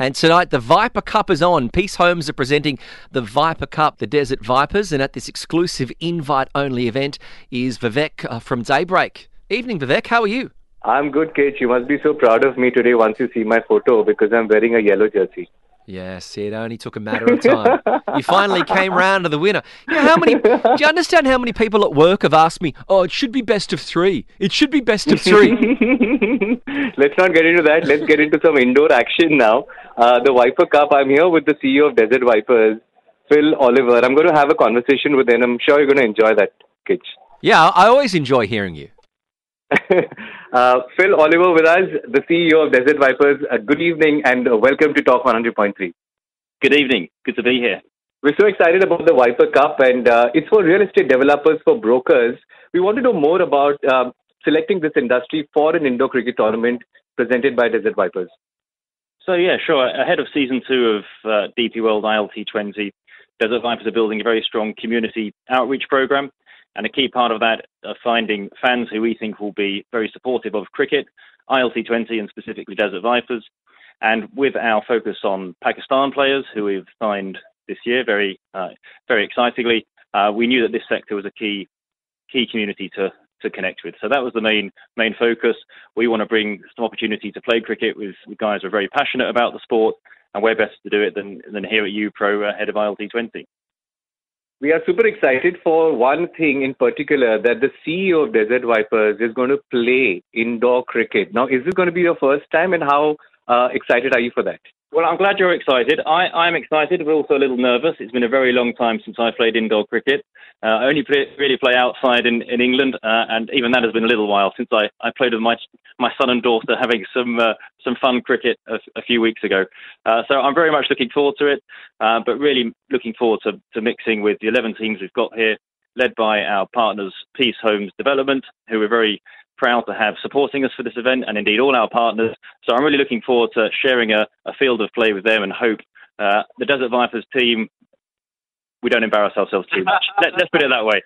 And tonight, the Viper Cup is on. Peace Homes are presenting the Viper Cup, the Desert Vipers. And at this exclusive invite-only event is Vivek from Daybreak. Evening, Vivek. How are you? I'm good, Kitch. You must be so proud of me today once you see my photo because I'm wearing a yellow jersey. Yes, it only took a matter of time. You finally came round to the winner. You know, do you understand how many people at work have asked me, oh, it should be best of three. It should be best of three. Let's not get into that. Let's get into some indoor action now. The Viper Cup, I'm here with the CEO of Desert Vipers, Phil Oliver. I'm going to have a conversation with him. I'm sure you're going to enjoy that, Kitch. Yeah, I always enjoy hearing you. Phil Oliver with us, the CEO of Desert Vipers. Good evening and welcome to Talk 100.3. Good evening. Good to be here. We're so excited about the Viper Cup, and it's for real estate developers, for brokers. We want to know more about selecting this industry for an indoor cricket tournament presented by Desert Vipers. So, yeah, sure. Ahead of Season 2 of DP World ILT20, Desert Vipers are building a very strong community outreach program. And a key part of that are finding fans who we think will be very supportive of cricket, ILT20 and specifically Desert Vipers. And with our focus on Pakistan players who we've signed this year, very excitingly, we knew that this sector was a key community to connect with. So that was the main focus. We want to bring some opportunity to play cricket with guys who are very passionate about the sport, and where best to do it than here at UPRO, head of ILT20. We are super excited for one thing in particular, that the CEO of Desert Vipers is going to play indoor cricket. Now, is this going to be your first time, and how excited are you for that? Well, I'm glad you're excited. I'm excited, but also a little nervous. It's been a very long time since I played indoor cricket. I only really play outside in England, and even that has been a little while since I played with my son and daughter having some fun cricket a few weeks ago. So I'm very much looking forward to it, but really looking forward to mixing with the 11 teams we've got here, led by our partners, Peace Homes Development, who we're very proud to have supporting us for this event, and indeed all our partners. So I'm really looking forward to sharing a field of play with them, and hope the Desert Vipers team, we don't embarrass ourselves too much. Let's put it that way.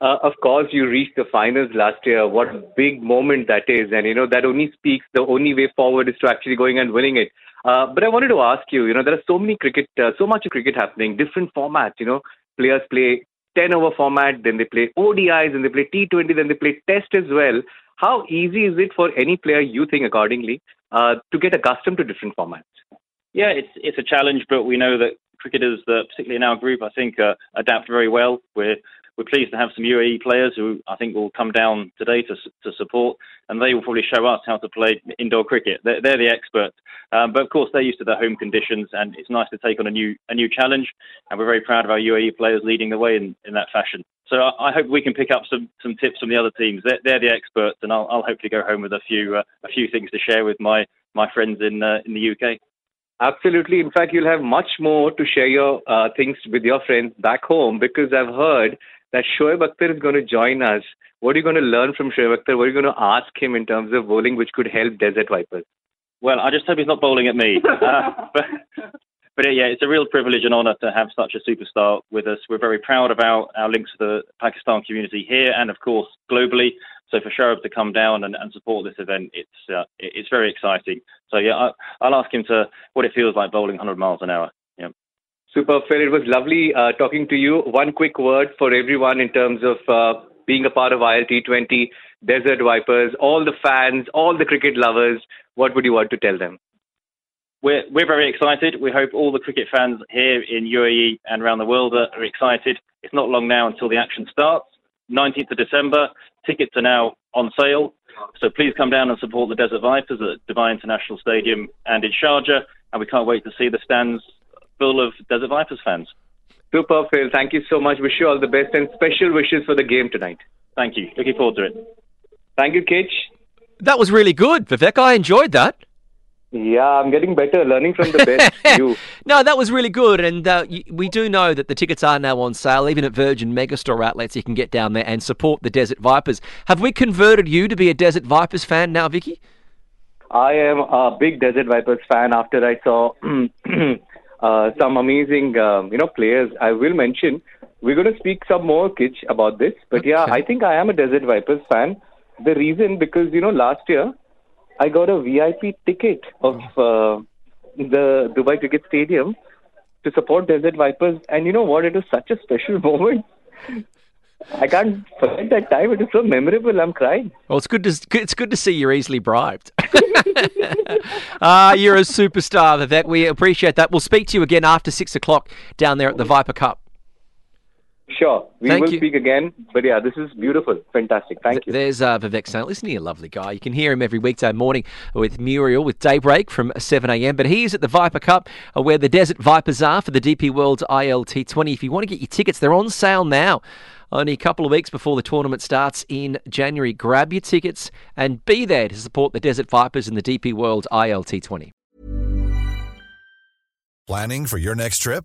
Of course, you reached the finals last year. What a big moment that is. And, you know, that only speaks, the only way forward is to actually going and winning it. But I wanted to ask you, you know, there are so much cricket happening, different formats, you know, players play 10-over format, then they play ODIs, then they play T20, then they play Test as well. How easy is it for any player, you think, accordingly, to get accustomed to different formats? Yeah, it's a challenge, but we know that cricketers, particularly in our group, I think, adapt very well. We're pleased to have some UAE players who I think will come down today to support, and they will probably show us how to play indoor cricket. They're the experts. But of course, they're used to their home conditions, and it's nice to take on a new challenge. And we're very proud of our UAE players leading the way in that fashion. So I hope we can pick up some tips from the other teams. They're the experts, and I'll hopefully go home with a few things to share with my friends in the UK. Absolutely. In fact, you'll have much more to share your things with your friends back home, because I've heard that Shoaib Akhtar is going to join us. What are you going to learn from Shoaib Akhtar? What are you going to ask him in terms of bowling, which could help Desert Vipers? Well, I just hope he's not bowling at me. But yeah, it's a real privilege and honour to have such a superstar with us. We're very proud about our links to the Pakistan community here and, of course, globally. So for Shoaib to come down and support this event, it's very exciting. So yeah, I'll ask him to what it feels like bowling 100 miles an hour. Yeah. Super, Phil. It was lovely talking to you. One quick word for everyone in terms of being a part of ILT20, Desert Vipers, all the fans, all the cricket lovers. What would you want to tell them? We're very excited. We hope all the cricket fans here in UAE and around the world are excited. It's not long now until the action starts. 19th of December, tickets are now on sale. So please come down and support the Desert Vipers at Dubai International Stadium and in Sharjah. And we can't wait to see the stands full of Desert Vipers fans. Super, Phil. Thank you so much. Wish you all the best and special wishes for the game tonight. Thank you. Looking forward to it. Thank you, Kitch. That was really good, Vivek. I enjoyed that. Yeah, I'm getting better, learning from the best. You. No, that was really good. And we do know that the tickets are now on sale, even at Virgin Megastore outlets. You can get down there and support the Desert Vipers. Have we converted you to be a Desert Vipers fan now, Vicky? I am a big Desert Vipers fan after I saw some amazing players. I will mention, we're going to speak some more, Kitch, about this. But okay. Yeah, I think I am a Desert Vipers fan. The reason, because, last year, I got a VIP ticket of the Dubai Cricket Stadium to support Desert Vipers. And you know what? It was such a special moment. I can't forget that time. It was so memorable. I'm crying. Well, it's good to see you're easily bribed. You're a superstar, Vivek. We appreciate that. We'll speak to you again after 6 o'clock down there at the Viper Cup. Sure. We will speak again. But yeah, this is beautiful. Fantastic. Thank you. There's Vivek Sanil. Isn't he a lovely guy? You can hear him every weekday morning with Muriel with Daybreak from 7 a.m. But he is at the Viper Cup where the Desert Vipers are for the DP World ILT20. If you want to get your tickets, they're on sale now. Only a couple of weeks before the tournament starts in January. Grab your tickets and be there to support the Desert Vipers in the DP World ILT20. Planning for your next trip?